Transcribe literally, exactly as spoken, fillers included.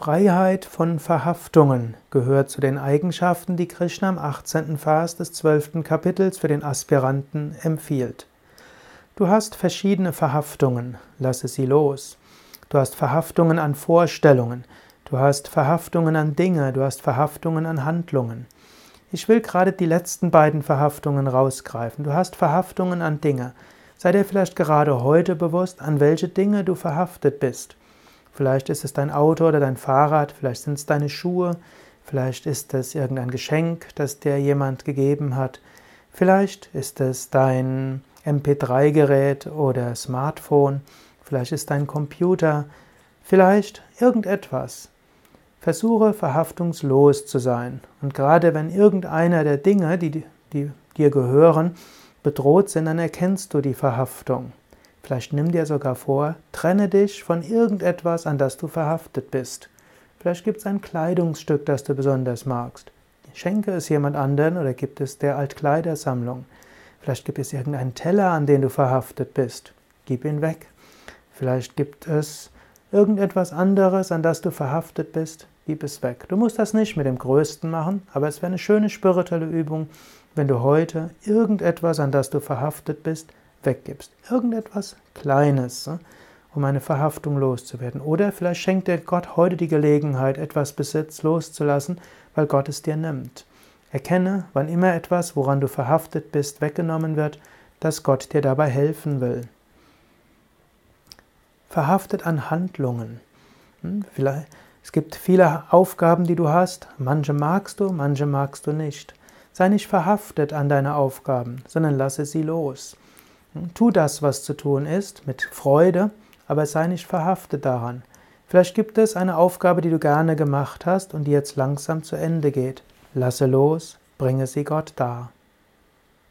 Freiheit von Verhaftungen gehört zu den Eigenschaften, die Krishna im achtzehnten Vers des zwölften Kapitels für den Aspiranten empfiehlt. Du hast verschiedene Verhaftungen, lasse sie los. Du hast Verhaftungen an Vorstellungen, du hast Verhaftungen an Dinge, du hast Verhaftungen an Handlungen. Ich will gerade die letzten beiden Verhaftungen rausgreifen. Du hast Verhaftungen an Dinge. Sei dir vielleicht gerade heute bewusst, an welche Dinge du verhaftet bist. Vielleicht ist es dein Auto oder dein Fahrrad, vielleicht sind es deine Schuhe, vielleicht ist es irgendein Geschenk, das dir jemand gegeben hat, vielleicht ist es dein M P drei Gerät oder Smartphone, vielleicht ist dein Computer, vielleicht irgendetwas. Versuche verhaftungslos zu sein. Und gerade wenn irgendeiner der Dinge, die, die dir gehören, bedroht sind, dann erkennst du die Verhaftung. Vielleicht nimm dir sogar vor, trenne dich von irgendetwas, an das du verhaftet bist. Vielleicht gibt es ein Kleidungsstück, das du besonders magst. Schenke es jemand anderen oder gib es der Altkleidersammlung. Vielleicht gibt es irgendeinen Teller, an den du verhaftet bist. Gib ihn weg. Vielleicht gibt es irgendetwas anderes, an das du verhaftet bist. Gib es weg. Du musst das nicht mit dem Größten machen, aber es wäre eine schöne spirituelle Übung, wenn du heute irgendetwas, an das du verhaftet bist, weggibst. Irgendetwas Kleines, um eine Verhaftung loszuwerden. Oder vielleicht schenkt dir Gott heute die Gelegenheit, etwas Besitz loszulassen, weil Gott es dir nimmt. Erkenne, wann immer etwas, woran du verhaftet bist, weggenommen wird, dass Gott dir dabei helfen will. Verhaftet an Handlungen. Vielleicht, es gibt viele Aufgaben, die du hast. Manche magst du, manche magst du nicht. Sei nicht verhaftet an deine Aufgaben, sondern lasse sie los. Tu das, was zu tun ist, mit Freude, aber sei nicht verhaftet daran. Vielleicht gibt es eine Aufgabe, die du gerne gemacht hast und die jetzt langsam zu Ende geht. Lasse los, bringe sie Gott dar.